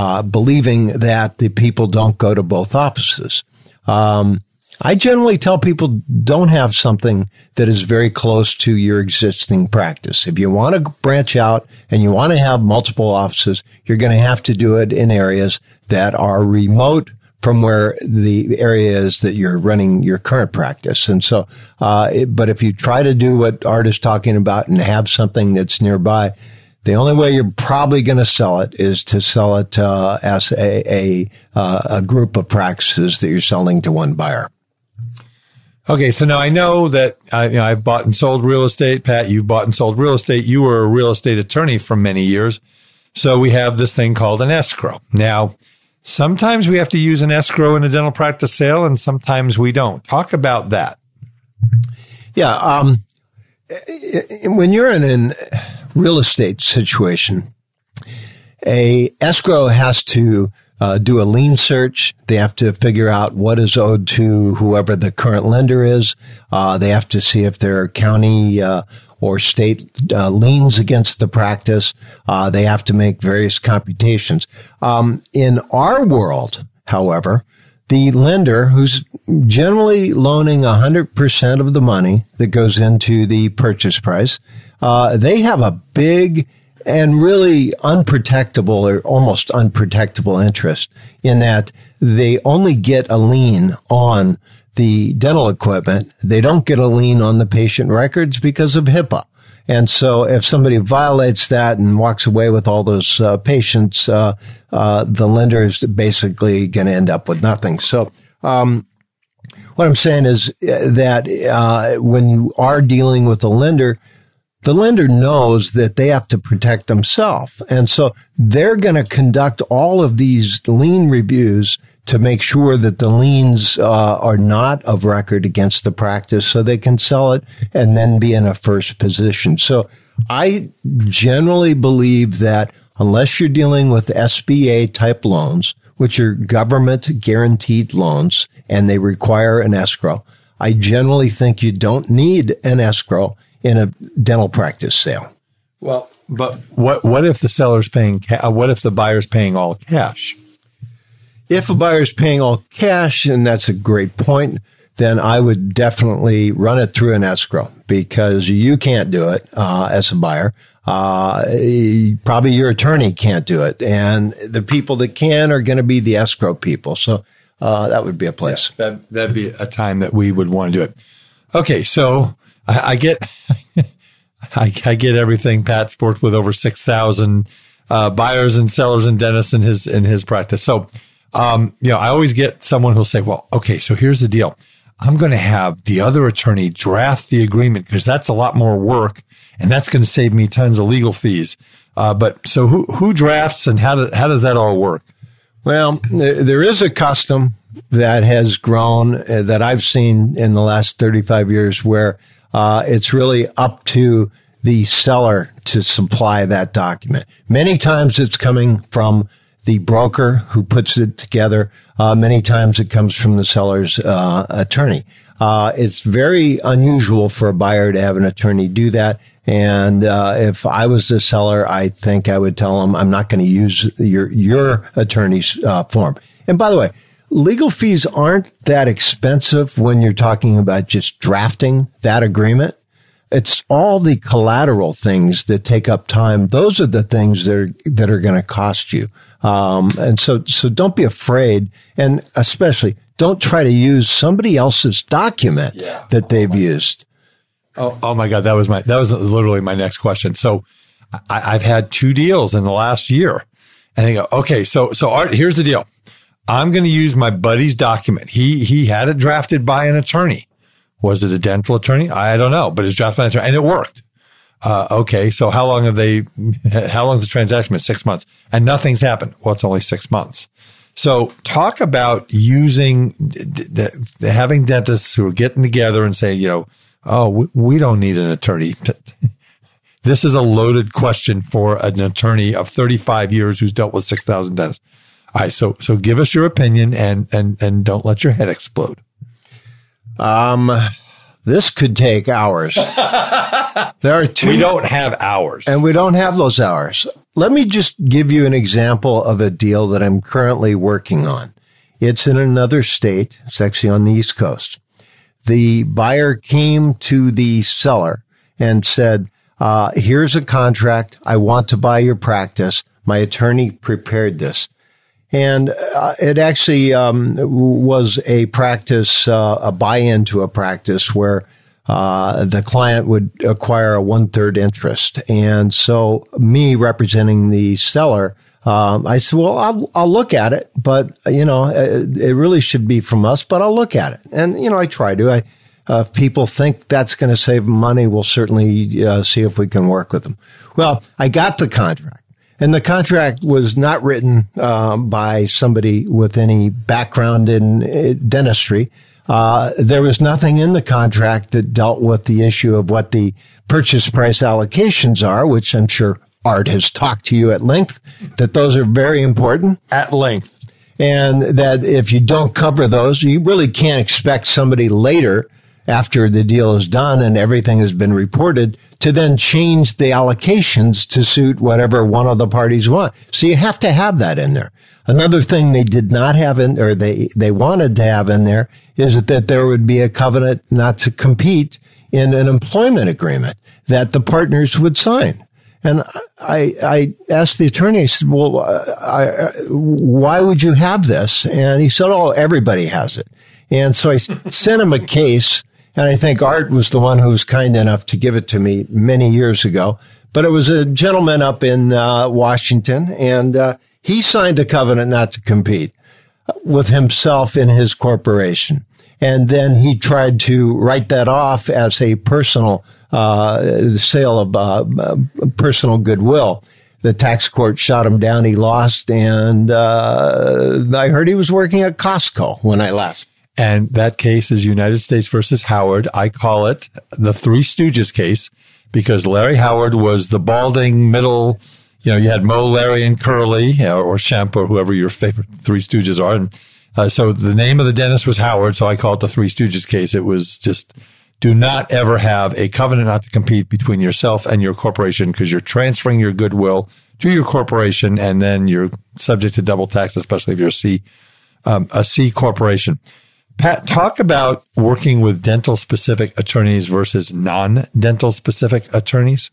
Uh, believing that the people don't go to both offices. Um, I generally tell people don't have something that is very close to your existing practice. If you want to branch out and you want to have multiple offices, you're going to have to do it in areas that are remote from where the area is that you're running your current practice. And so, uh, it, but if you try to do what Art is talking about and have something that's nearby, the only way you're probably going to sell it is to sell it uh, as a a, uh, a group of practices that you're selling to one buyer. Okay, so now I know that I, you know, I've bought and sold real estate. Pat, you've bought and sold real estate. You were a real estate attorney for many years. So we have this thing called an escrow. Now, sometimes we have to use an escrow in a dental practice sale, and sometimes we don't. Talk about that. Yeah, um, when you're in an real estate situation, a escrow has to uh, do a lien search. They have to figure out what is owed to whoever the current lender is. Uh, they have to see if there are county uh, or state uh, liens against the practice. Uh, they have to make various computations. Um, in our world, however, the lender, who's generally loaning one hundred percent of the money that goes into the purchase price, Uh, they have a big and really unprotectable or almost unprotectable interest in that they only get a lien on the dental equipment. They don't get a lien on the patient records because of HIPAA. And so if somebody violates that and walks away with all those uh, patients, uh, uh, the lender is basically going to end up with nothing. So, um, what I'm saying is that, uh, when you are dealing with a lender, the lender knows that they have to protect themselves. And so they're going to conduct all of these lien reviews to make sure that the liens uh, are not of record against the practice so they can sell it and then be in a first position. So I generally believe that unless you're dealing with S B A-type loans, which are government-guaranteed loans, and they require an escrow, I generally think you don't need an escrow in a dental practice sale. Well, but what what if the seller's paying ca- what if the buyer's paying all cash? If a buyer's paying all cash, and that's a great point, then I would definitely run it through an escrow because you can't do it uh, as a buyer. Uh, probably your attorney can't do it. And the people that can are going to be the escrow people. So uh, that would be a place. Yeah, that, that'd be a time that we would want to do it. Okay. So I, I get, I, I get everything Pat sports with over six thousand uh, buyers and sellers and dentists in his, in his practice. So, um, you know, I always get someone who'll say, well, okay, so here's the deal. I'm going to have the other attorney draft the agreement because that's a lot more work and that's going to save me tons of legal fees. Uh, but so who, who drafts and how, do, how does that all work? Well, there is a custom that has grown uh, that I've seen in the last thirty-five years where uh, it's really up to the seller to supply that document. Many times it's coming from the broker who puts it together. Uh, many times it comes from the seller's uh, attorney. Uh, it's very unusual for a buyer to have an attorney do that. And uh, if I was the seller, I think I would tell them, I'm not going to use your your attorney's uh, form. And by the way, legal fees aren't that expensive when you're talking about just drafting that agreement. It's all the collateral things that take up time. Those are the things that are, that are going to cost you. Um, and so, so don't be afraid. And especially don't try to use somebody else's document yeah. that they've oh used. Oh, oh my God. That was my, that was literally my next question. So I, I've had two deals in the last year and they go, okay, so, so Art, here's the deal. I'm going to use my buddy's document. He, he had it drafted by an attorney. Was it a dental attorney? I don't know, but it's drafted by an attorney and it worked. Uh, okay. So how long have they, how long is the transaction been? Six months and nothing's happened. Well, it's only six months. So talk about using, d- d- having dentists who are getting together and say, you know, oh, we, we don't need an attorney. This is a loaded question for an attorney of thirty-five years who's dealt with six thousand dentists. All right. So, so give us your opinion and, and, and don't let your head explode. Um, this could take hours. There are two. We don't have hours. And we don't have those hours. Let me just give you an example of a deal that I'm currently working on. It's in another state. It's actually on the East Coast. The buyer came to the seller and said, uh, here's a contract. I want to buy your practice. My attorney prepared this. And uh, it actually um, was a practice, uh, a buy-in to a practice where uh, the client would acquire a one-third interest. And so me representing the seller, um, I said, well, I'll, I'll look at it, but, you know, it, it really should be from us, but I'll look at it. And, you know, I try to. I, uh, if people think that's going to save money, we'll certainly uh, see if we can work with them. Well, I got the contract. And the contract was not written uh, by somebody with any background in uh, dentistry. Uh, there was nothing in the contract that dealt with the issue of what the purchase price allocations are, which I'm sure Art has talked to you at length, that those are very important. At length. And that if you don't cover those, you really can't expect somebody later after the deal is done and everything has been reported, to then change the allocations to suit whatever one of the parties want. So you have to have that in there. Another thing they did not have in, or they, they wanted to have in there, is that there would be a covenant not to compete in an employment agreement that the partners would sign. And I, I asked the attorney, I said, well, I, I, why would you have this? And he said, oh, everybody has it. And so I sent him a case. And I think Art was the one who was kind enough to give it to me many years ago. But it was a gentleman up in uh, Washington, and uh, he signed a covenant not to compete with himself in his corporation. And then he tried to write that off as a personal uh, sale of uh, personal goodwill. The tax court shot him down. He lost. And uh, I heard he was working at Costco when I left. And that case is United States versus Howard. I call it the Three Stooges case because Larry Howard was the balding middle. You know, you had Mo, Larry, and Curly, or Shemp, or whoever your favorite Three Stooges are. And uh, so the name of the dentist was Howard, so I call it the Three Stooges case. It was just, do not ever have a covenant not to compete between yourself and your corporation because you're transferring your goodwill to your corporation, and then you're subject to double tax, especially if you're a C, um, a C corporation. Pat, talk about working with dental-specific attorneys versus non-dental-specific attorneys.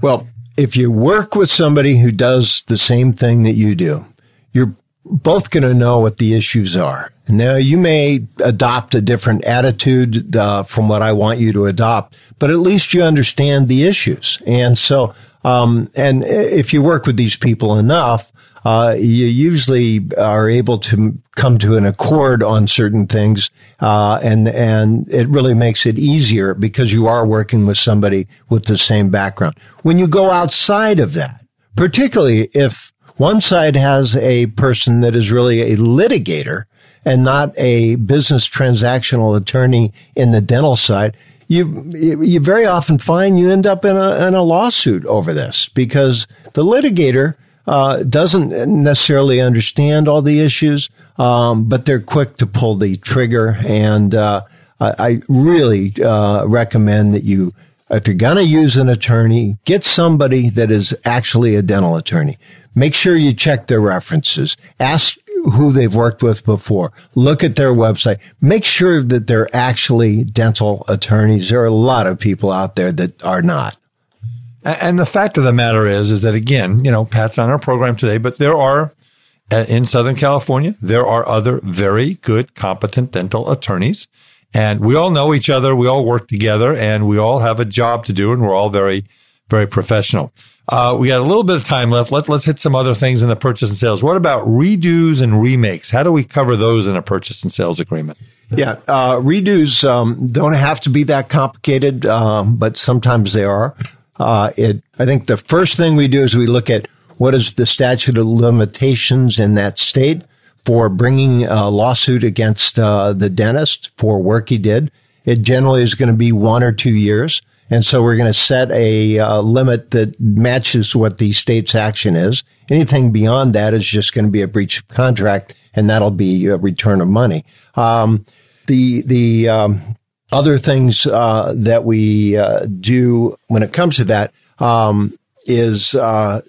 Well, if you work with somebody who does the same thing that you do, you're both going to know what the issues are. Now, you may adopt a different attitude uh, from what I want you to adopt, but at least you understand the issues. And so, um, and if you work with these people enough, Uh, you usually are able to come to an accord on certain things, uh, and and it really makes it easier because you are working with somebody with the same background. When you go outside of that, particularly if one side has a person that is really a litigator and not a business transactional attorney in the dental side, You, you very often find you end up in a in a lawsuit over this because the litigator Uh, doesn't necessarily understand all the issues, um, but they're quick to pull the trigger. And uh, I, I really uh, recommend that you, if you're going to use an attorney, get somebody that is actually a dental attorney. Make sure you check their references. Ask who they've worked with before. Look at their website. Make sure that they're actually dental attorneys. There are a lot of people out there that are not. And the fact of the matter is, is that, again, you know, Pat's on our program today, but there are, in Southern California, there are other very good, competent dental attorneys. And we all know each other. We all work together and we all have a job to do. And we're all very, very professional. Uh, we got a little bit of time left. Let, let's hit some other things in the purchase and sales. What about redos and remakes? How do we cover those in a purchase and sales agreement? Yeah, uh, redos um, don't have to be that complicated, um, but sometimes they are. Uh, it, I think the first thing we do is we look at what is the statute of limitations in that state for bringing a lawsuit against uh, the dentist for work he did. It generally is going to be one or two years. And so we're going to set a uh, limit that matches what the state's action is. Anything beyond that is just going to be a breach of contract, and that'll be a return of money. Um, the, the, um, Other things uh, that we uh, do when it comes to that um, is, uh,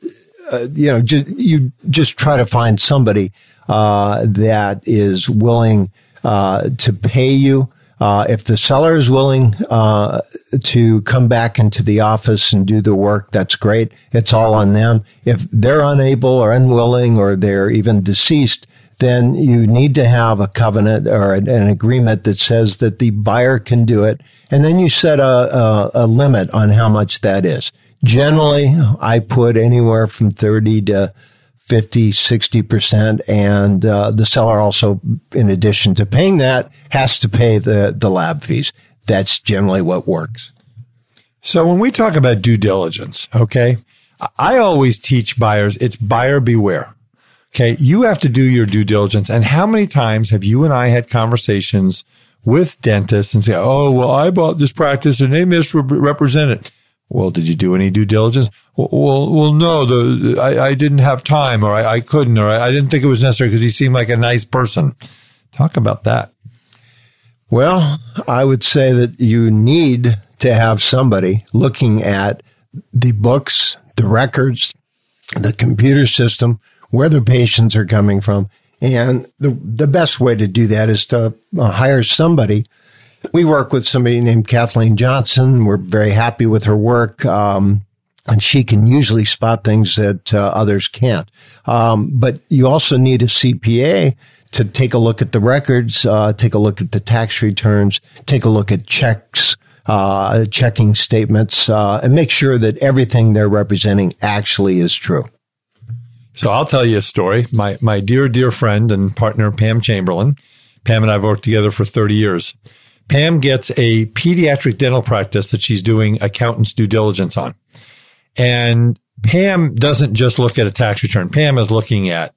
uh, you know, ju- you just try to find somebody uh, that is willing uh, to pay you. Uh, if the seller is willing uh, to come back into the office and do the work, that's great. It's all on them. If they're unable or unwilling or they're even deceased, then you need to have a covenant or an agreement that says that the buyer can do it. And then you set a, a, a limit on how much that is. Generally, I put anywhere from thirty to fifty, sixty percent. And uh, the seller also, in addition to paying that, has to pay the, the lab fees. That's generally what works. So when we talk about due diligence, okay, I always teach buyers, it's buyer beware. Okay, you have to do your due diligence. And how many times have you and I had conversations with dentists and say, oh, well, I bought this practice and they misrepresented it. Well, did you do any due diligence? Well, well, no, the, I, I didn't have time or I, I couldn't or I, I didn't think it was necessary because he seemed like a nice person. Talk about that. Well, I would say that you need to have somebody looking at the books, the records, the computer system, where the patients are coming from. And the the best way to do that is to hire somebody. We work with somebody named Kathleen Johnson. We're very happy with her work. Um, and she can usually spot things that uh, others can't. Um, but you also need a C P A to take a look at the records, uh, take a look at the tax returns, take a look at checks, uh, checking statements, uh, and make sure that everything they're representing actually is true. So I'll tell you a story. My my dear, dear friend and partner, Pam Chamberlain. Pam and I have worked together for thirty years. Pam gets a pediatric dental practice that she's doing accountant's due diligence on. And Pam doesn't just look at a tax return. Pam is looking at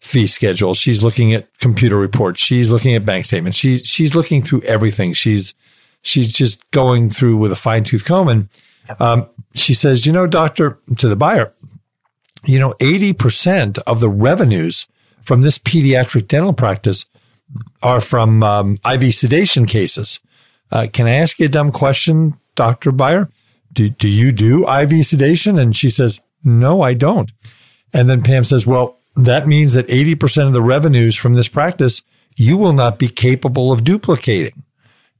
fee schedules. She's looking at computer reports. She's looking at bank statements. She's she's looking through everything. She's she's just going through with a fine tooth comb. And um, she says, you know, doctor, to the buyer, you know, eighty percent of the revenues from this pediatric dental practice are from um, I V sedation cases. Uh, can I ask you a dumb question, Doctor Buyer? Do, do you do I V sedation? And she says, no, I don't. And then Pam says, well, that means that eighty percent of the revenues from this practice, you will not be capable of duplicating.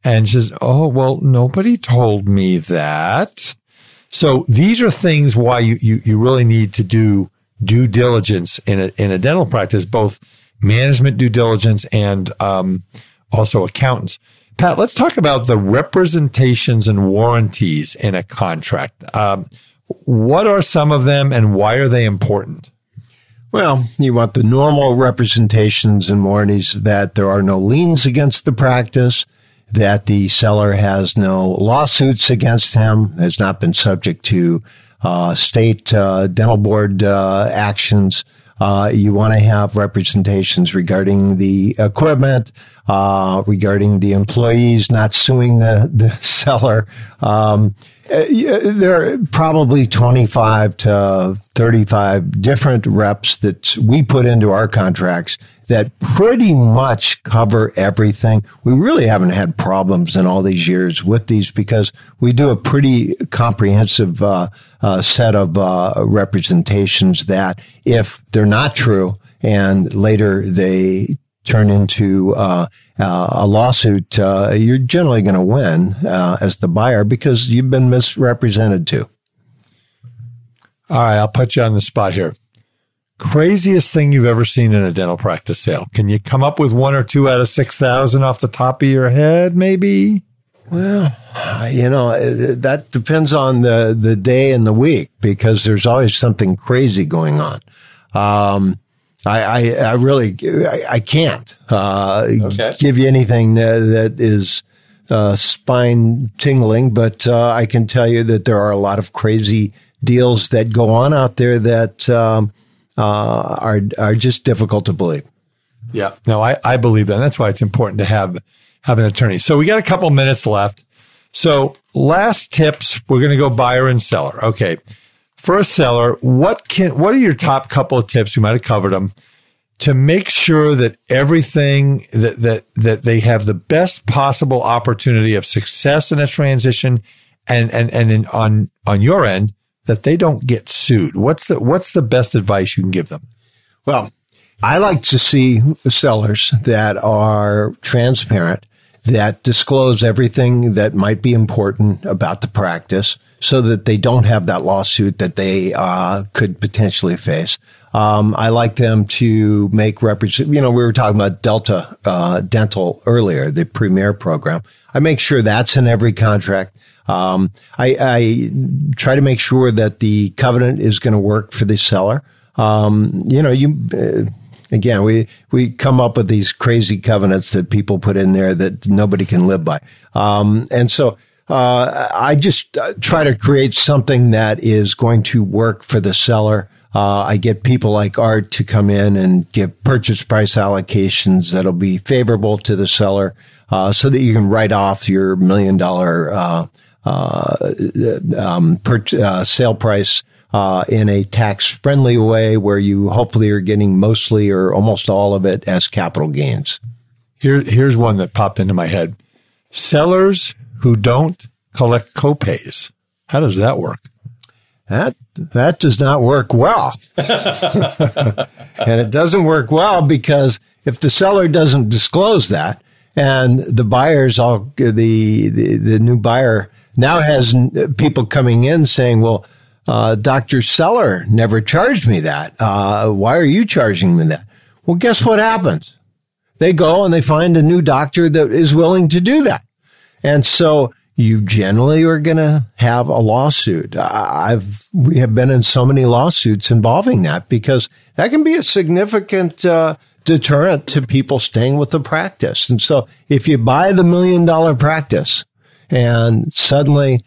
And she says, oh, well, nobody told me that. So these are things why you, you, you really need to do due diligence in a, in a dental practice, both management due diligence and um, also accountants. Pat, let's talk about the representations and warranties in a contract. Um, what are some of them and why are they important? Well, you want the normal representations and warranties that there are no liens against the practice, that the seller has no lawsuits against him, has not been subject to uh, state uh, dental board uh, actions. Uh, you want to have representations regarding the equipment, uh, regarding the employees not suing the, the seller. Um, there are probably twenty-five to thirty-five different reps that we put into our contracts that pretty much cover everything. We really haven't had problems in all these years with these because we do a pretty comprehensive uh, uh, set of uh, representations that if they're not true and later they turn into uh, uh, a lawsuit, uh, you're generally going to win uh, as the buyer because you've been misrepresented to. All right, I'll put you on the spot here. Craziest thing you've ever seen in a dental practice sale? Can you come up with one or two out of six thousand off the top of your head, maybe? Well, you know, that depends on the, the day and the week because there's always something crazy going on. Um I, I, I really, I, I can't, uh, okay. give you anything that is, uh, spine tingling, but, uh, I can tell you that there are a lot of crazy deals that go on out there that, um, uh, are, are just difficult to believe. Yeah. No, I, I believe that. And that's why it's important to have, have an attorney. So we got a couple minutes left. So last tips, we're going to go buyer and seller. Okay. For a seller, what can what are your top couple of tips? We might have covered them to make sure that everything that that that they have the best possible opportunity of success in a transition, and and and in, on on your end that they don't get sued. What's the what's the best advice you can give them? Well, I like to see sellers that are transparent, that disclose everything that might be important about the practice so that they don't have that lawsuit that they uh, could potentially face. Um, I like them to make represent, you know, we were talking about Delta uh, Dental earlier, the Premier program. I make sure that's in every contract. Um, I, I try to make sure that the covenant is going to work for the seller. Um, you know, you... Uh, Again, we, we come up with these crazy covenants that people put in there that nobody can live by. Um, and so, uh, I just try to create something that is going to work for the seller. Uh, I get people like Art to come in and give purchase price allocations that'll be favorable to the seller, uh, so that you can write off your million dollar, uh, uh, um, per, uh, sale price. Uh, in a tax-friendly way where you hopefully are getting mostly or almost all of it as capital gains. Here, here's one that popped into my head. Sellers who don't collect copays. How does that work? That that does not work well. And it doesn't work well because if the seller doesn't disclose that and the buyers all, the, the, the new buyer now has people coming in saying, well, Uh, Doctor Seller never charged me that. Uh, why are you charging me that? Well, guess what happens? They go and they find a new doctor that is willing to do that. And so you generally are going to have a lawsuit. I've, we have been in so many lawsuits involving that because that can be a significant, uh, deterrent to people staying with the practice. And so if you buy the million dollar practice and suddenly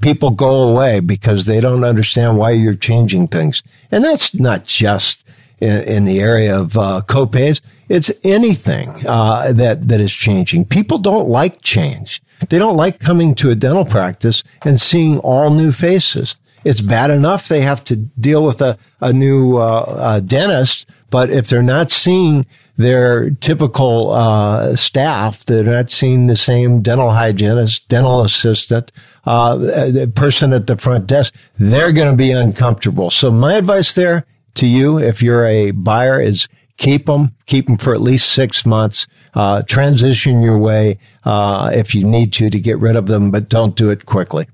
people go away because they don't understand why you're changing things. And that's not just in, in the area of uh, copays. It's anything uh, that, that is changing. People don't like change. They don't like coming to a dental practice and seeing all new faces. It's bad enough they have to deal with a, a new uh, uh, dentist, but if they're not seeing their typical uh, staff, they're not seeing the same dental hygienist, dental assistant, uh, the person at the front desk, they're going to be uncomfortable. So my advice there to you, if you're a buyer, is keep them, keep them for at least six months, uh, transition your way uh, if you need to to get rid of them, but don't do it quickly.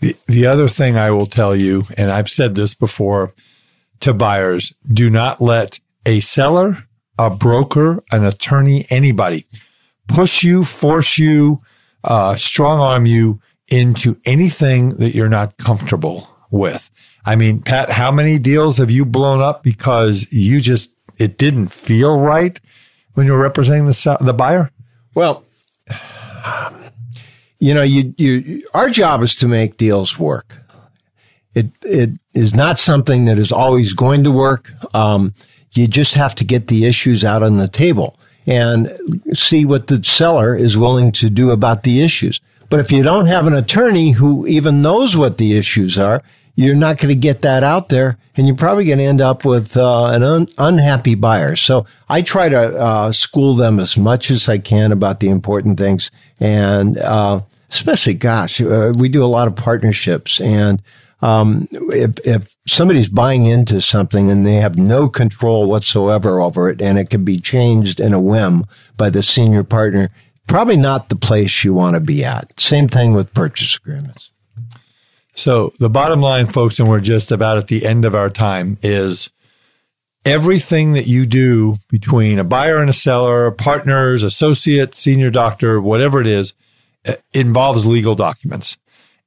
The, the other thing I will tell you, and I've said this before to buyers, do not let a seller, a broker, an attorney, anybody push you, force you, uh, strong arm you into anything that you're not comfortable with. I mean, Pat, how many deals have you blown up because you just, it didn't feel right when you were representing the, the buyer? Well, You know, you, you, our job is to make deals work. It, it is not something that is always going to work. Um, you just have to get the issues out on the table and see what the seller is willing to do about the issues. But if you don't have an attorney who even knows what the issues are, you're not going to get that out there, and you're probably going to end up with uh, an un- unhappy buyer. So I try to uh, school them as much as I can about the important things, and uh, especially, gosh, uh, we do a lot of partnerships, and um, if, if somebody's buying into something and they have no control whatsoever over it, and it can be changed in a whim by the senior partner, probably not the place you want to be at. Same thing with purchase agreements. So the bottom line, folks, and we're just about at the end of our time, is everything that you do between a buyer and a seller, partners, associate, senior doctor, whatever it is, it involves legal documents.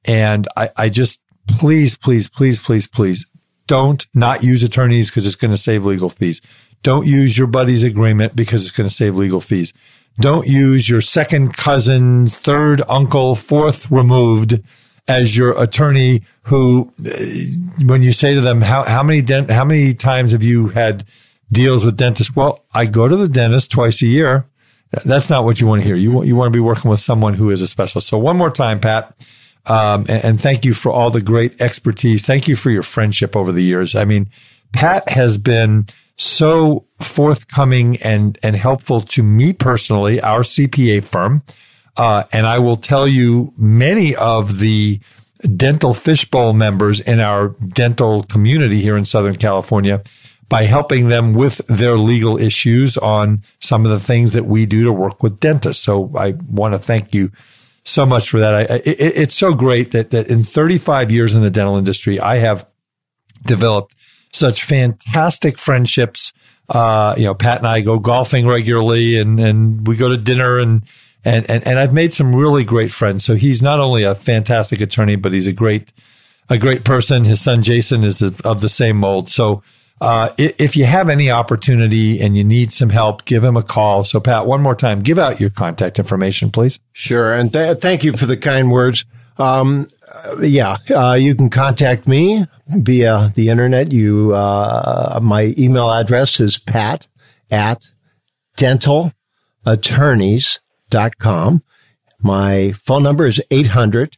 And I, I just, please, please, please, please, please don't not use attorneys because it's going to save legal fees. Don't use your buddy's agreement because it's going to save legal fees. Don't use your second cousin's third uncle, fourth removed as your attorney, who, when you say to them, how, how many dent, how many times have you had deals with dentists? Well, I go to the dentist twice a year. That's not what you want to hear. You want, you want to be working with someone who is a specialist. So one more time, Pat, um, and, and thank you for all the great expertise. Thank you for your friendship over the years. I mean, Pat has been so forthcoming and, and helpful to me personally, our C P A firm. Uh, and I will tell you, many of the dental fishbowl members in our dental community here in Southern California, by helping them with their legal issues on some of the things that we do to work with dentists. So I want to thank you so much for that. I, I, it, it's so great that, that in thirty-five years in the dental industry, I have developed such fantastic friendships. Uh, you know, Pat and I go golfing regularly, and, and we go to dinner, and And, and and I've made some really great friends. So he's not only a fantastic attorney, but he's a great a great person. His son Jason is of the same mold. So uh, if you have any opportunity and you need some help, give him a call. So Pat, one more time, give out your contact information, please. Sure, and th- thank you for the kind words. Um, yeah, uh, you can contact me via the internet. You, uh, my email address is pat at dentalattorneys. Dot com. My phone number is eight hundred,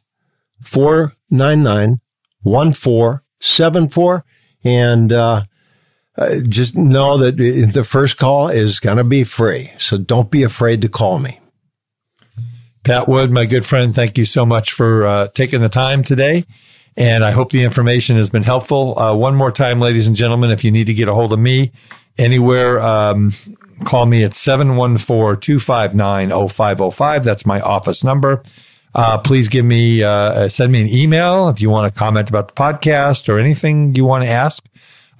four nine nine, one four seven four. And uh, just know that the first call is going to be free. So don't be afraid to call me. Pat Wood, my good friend, thank you so much for uh, taking the time today. And I hope the information has been helpful. Uh, one more time, ladies and gentlemen, if you need to get a hold of me anywhere, um, call me at seven one four, two five nine, oh five oh five. That's my office number. Uh, please give me, uh, send me an email if you want to comment about the podcast or anything you want to ask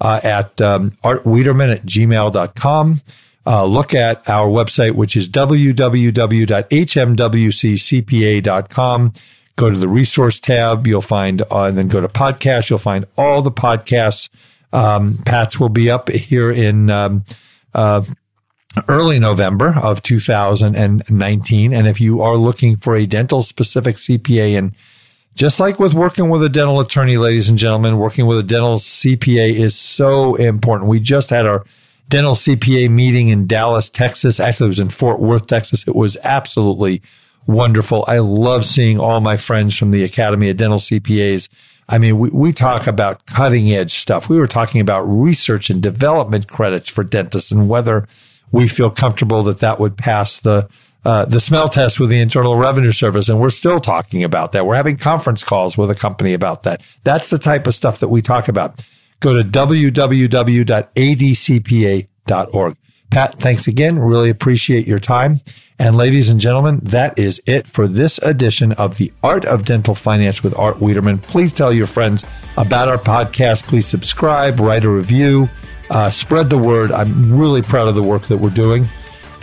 uh, at um, artwiederman at gmail dot com. Uh, look at our website, which is w w w dot h m w c c p a dot com. Go to the resource tab. You'll find, uh, and then go to podcasts. You'll find all the podcasts. Um, Pat's will be up here in um, uh early November of two thousand nineteen. And if you are looking for a dental specific C P A in Just like with working with a dental attorney, ladies and gentlemen, working with a dental C P A is so important. We just had our dental C P A meeting in Dallas, Texas. Actually, it was in Fort Worth, Texas. It was absolutely wonderful. I love seeing all my friends from the Academy of Dental C P As. I mean, we, we talk about cutting edge stuff. We were talking about research and development credits for dentists and whether we feel comfortable that that would pass the Uh, the smell test with the Internal Revenue Service, and we're still talking about that. We're having conference calls with a company about that. That's the type of stuff that we talk about. Go to w w w dot a d c p a dot org. Pat, thanks again. Really appreciate your time. And ladies and gentlemen, that is it for this edition of The Art of Dental Finance with Art Wiederman. Please tell your friends about our podcast. Please subscribe, write a review, uh, spread the word. I'm really proud of the work that we're doing.